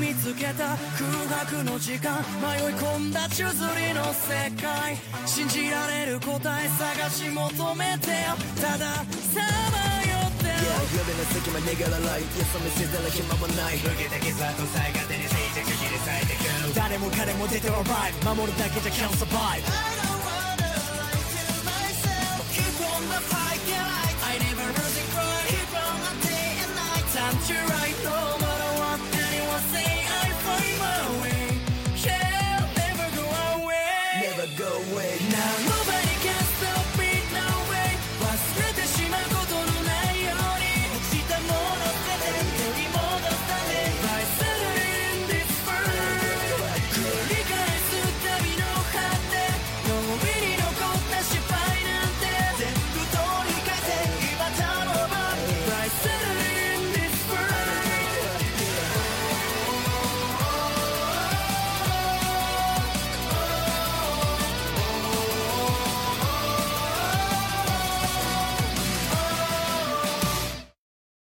見つけた空白の時間迷い込んだ宙づりの世界信じられる答え探し求めてよたださまよってる夜の隙間逃がらないよそ見せたら暇もない無限だけさと最果てに静寂切り裂いてくる誰も彼も出てはarrive守るだけじゃ can't survive I don't wanna lie to myself keep on the fight yeah I never lose it cry keep on my day and night time to rise